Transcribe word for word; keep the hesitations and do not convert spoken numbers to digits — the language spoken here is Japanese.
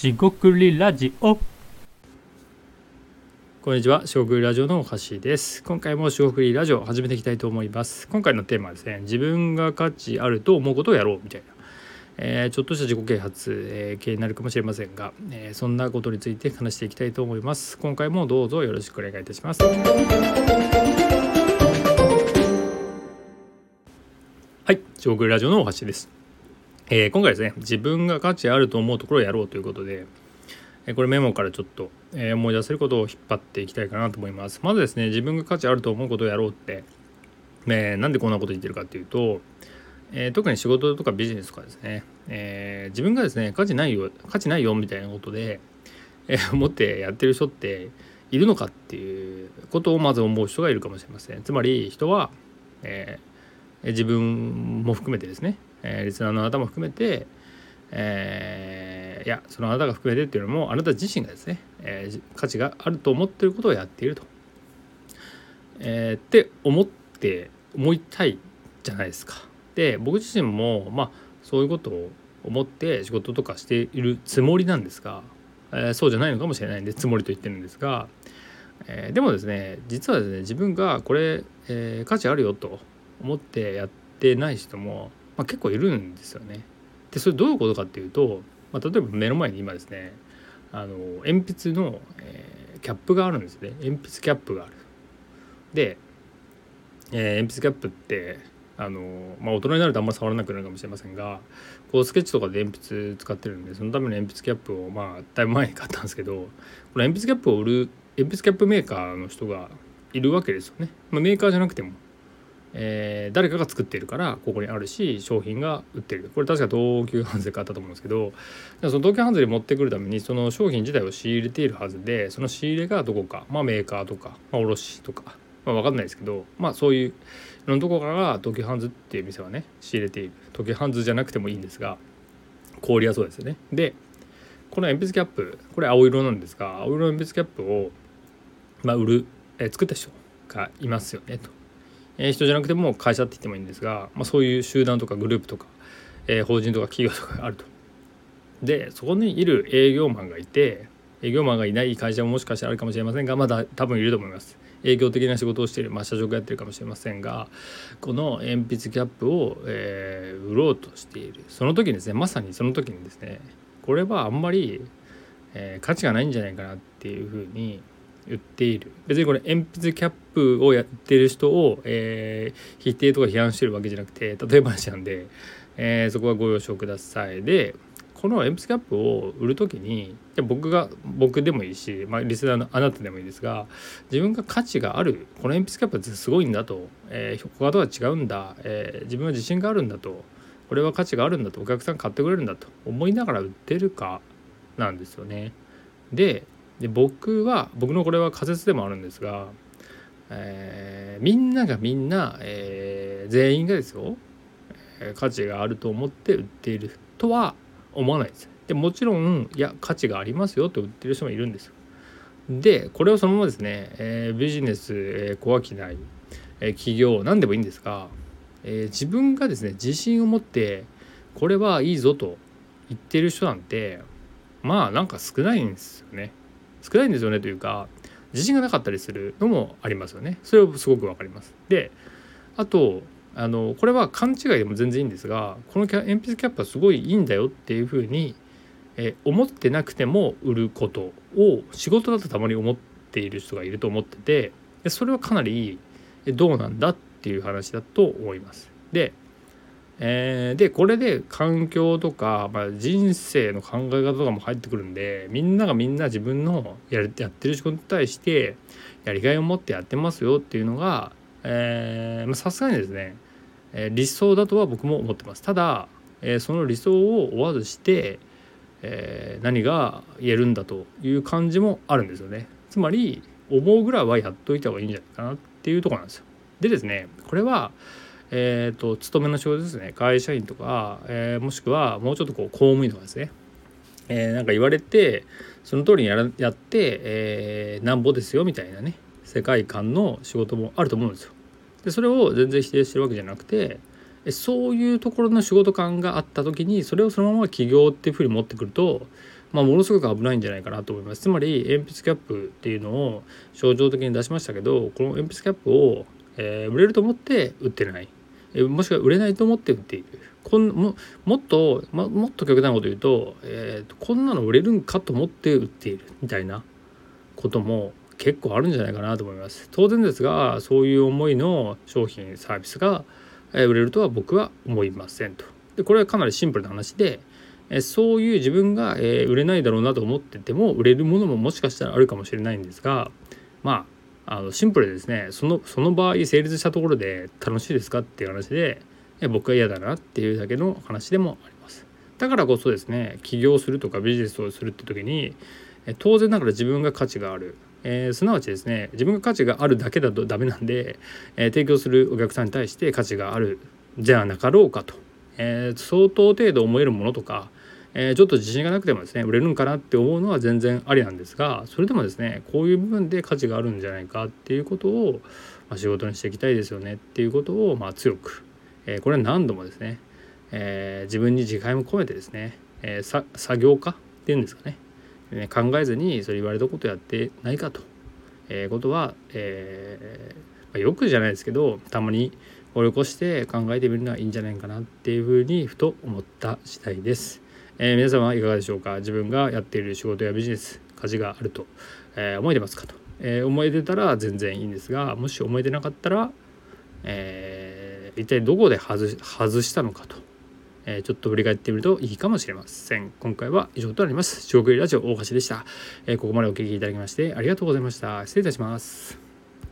しごくりラジオ。こんにちは、しごくりラジオのおはしです。今回もしごくりラジオを始めていきたいと思います。今回のテーマはですね、自分が価値あると思うことをやろうみたいな、えー、ちょっとした自己啓発、えー、系になるかもしれませんが、えー、そんなことについて話していきたいと思います。今回もどうぞよろしくお願いいたします。はい、しごくりラジオのおはしです。えー、今回ですね、自分が価値あると思うところをやろうということで、えー、これメモからちょっと、えー、思い出せることを引っ張っていきたいかなと思います。まずですね、自分が価値あると思うことをやろうって、えー、なんでこんなこと言ってるかっていうと、えー、特に仕事とかビジネスとかですね、えー、自分がですね、価値ないよ、価値ないよみたいなことで、えー、思ってやってる人っているのかっていうことをまず思う人がいるかもしれません。つまり人は、えー、自分も含めてですね、えー、リスナーのあなたも含めて、えー、いやそのあなたが含めてっていうのもあなた自身がですね、えー、価値があると思っていることをやっていると、えー、って思って思いたいじゃないですか。で、僕自身もまあそういうことを思って仕事とかしているつもりなんですが、えー、そうじゃないのかもしれないんでつもりと言ってるんですが、えー、でもですね、実はですね、自分がこれ、えー、価値あるよと思ってやってない人もまあ、結構いるんですよね。で、それどういうことかっていうと、まあ、例えば目の前に今ですね、あの鉛筆の、えー、キャップがあるんですね。鉛筆キャップがある。で、えー、鉛筆キャップってあの、まあ、大人になるとあんまり触らなくなるかもしれませんが、こうスケッチとかで鉛筆使ってるんで、そのための鉛筆キャップをまあだいぶ前に買ったんですけど、この鉛筆キャップを売る鉛筆キャップメーカーの人がいるわけですよね。まあ、メーカーじゃなくても。えー、誰かが作っているからここにあるし、商品が売ってる。これ確か東急ハンズで買ったと思うんですけど、その東急ハンズに持ってくるためにその商品自体を仕入れているはずで、その仕入れがどこか、まあ、メーカーとか、まあ、卸とか、まあ、分かんないですけど、まあ、そういういろんなところから東急ハンズっていう店はね仕入れている。東急ハンズじゃなくてもいいんですが、小売はそうですよね。で、この鉛筆キャップ、これ青色なんですが、青色の鉛筆キャップを、まあ、売る、えー、作った人がいますよねと。人じゃなくても会社って言ってもいいんですが、まあ、そういう集団とかグループとか、えー、法人とか企業とかがあると。で、そこにいる営業マンがいて、営業マンがいない会社ももしかしたらあるかもしれませんが、まだ多分いると思います。営業的な仕事をしている、まあ、社長がやってるかもしれませんが、この鉛筆キャップを、えー、売ろうとしている。その時にですね、まさにその時にですね、これはあんまり、えー、価値がないんじゃないかなっていうふうに言っている。別にこれ鉛筆キャップをやってる人を、えー、否定とか批判してるわけじゃなくて、例え話なんで、えー、そこはご了承ください。で、この鉛筆キャップを売るときに、僕が僕でもいいし、まあ、リスナーのあなたでもいいですが、自分が価値がある、この鉛筆キャップはすごいんだと、えー、他とは違うんだ、えー、自分は自信があるんだと、これは価値があるんだと、お客さん買ってくれるんだと思いながら売ってるかなんですよね。でで僕は僕のこれは仮説でもあるんですが、えー、みんながみんな、えー、全員がですよ、えー、価値があると思って売っているとは思わないです。でもちろん、いや価値がありますよと売ってる人もいるんですよ。でこれをそのままですね、えー、ビジネス、えー、小商い、えー、企業何でもいいんですが、えー、自分がですね自信を持ってこれはいいぞと言ってる人なんてまあなんか少ないんですよね。少ないんですよねというか、自信がなかったりするのもありますよね。それはすごくわかります。で、あとあのこれは勘違いでも全然いいんですが、この鉛筆キャップはすごいいいんだよっていうふうに、え思ってなくても売ることを仕事だとたまに思っている人がいると思ってて、でそれはかなりどうなんだっていう話だと思います。でえー、でこれで環境とか、まあ、人生の考え方とかも入ってくるんで、みんながみんな自分の や, やってる仕事に対してやりがいを持ってやってますよっていうのがさすがにですね、えー、理想だとは僕も思ってます。ただ、えー、その理想を追わずして、えー、何が言えるんだという感じもあるんですよね。つまり思うぐらいはやっといた方がいいんじゃないかなっていうところなんですよ。でですね、これはえー、と勤めの仕事ですね。会社員とか、えー、もしくはもうちょっとこう公務員とかですね、えー、なんか言われてその通りに や, らやって、えー、なんぼですよみたいなね世界観の仕事もあると思うんですよ。でそれを全然否定してるわけじゃなくて、そういうところの仕事感があった時にそれをそのまま起業っていうふうに持ってくると、まあ、ものすごく危ないんじゃないかなと思います。つまり鉛筆キャップっていうのを象徴的に出しましたけど、この鉛筆キャップを、えー、売れると思って売ってない、えー、もしくは売れないと思って売っている。こん も, もっと、ま、もっと極端なこと言うと、えー、こんなの売れるんかと思って売っているみたいなことも結構あるんじゃないかなと思います。当然ですが、そういう思いの商品サービスが売れるとは僕は思いませんと。でこれはかなりシンプルな話で、そういう自分が売れないだろうなと思ってても売れるものももしかしたらあるかもしれないんですが、まあ、あのシンプルでですね、その、その場合成立したところで楽しいですかっていう話で、僕は嫌だなっていうだけの話でもあります。だからこそですね、起業するとかビジネスをするって時に当然だから自分が価値がある、えー、すなわちですね、自分が価値があるだけだとダメなんで、えー、提供するお客さんに対して価値があるじゃなかろうかと、えー、相当程度思えるものとか、えー、ちょっと自信がなくてもですね売れるんかなって思うのは全然ありなんですが、それでもですねこういう部分で価値があるんじゃないかっていうことを、まあ、仕事にしていきたいですよねっていうことを、まあ、強く、えー、これは何度もですね、えー、自分に自戒も込めてですね、えー、さ作業家っていうんですかね、考えずにそれ言われたことやってないかと、えー、ことは、えーまあ、よくじゃないですけどたまに掘り起こして考えてみるのはいいんじゃないかなっていうふうにふと思った次第です。えー、皆様いかがでしょうか。自分がやっている仕事やビジネス価値があると、えー、思えてますかと、えー、思えてたら全然いいんですが、もし思えてなかったら、えー、一体どこで外し、外したのかとちょっと振り返ってみるといいかもしれません。今回は以上となります。中国よりラジオ大橋でした。ここまでお聞きいただきましてありがとうございました。失礼いたします。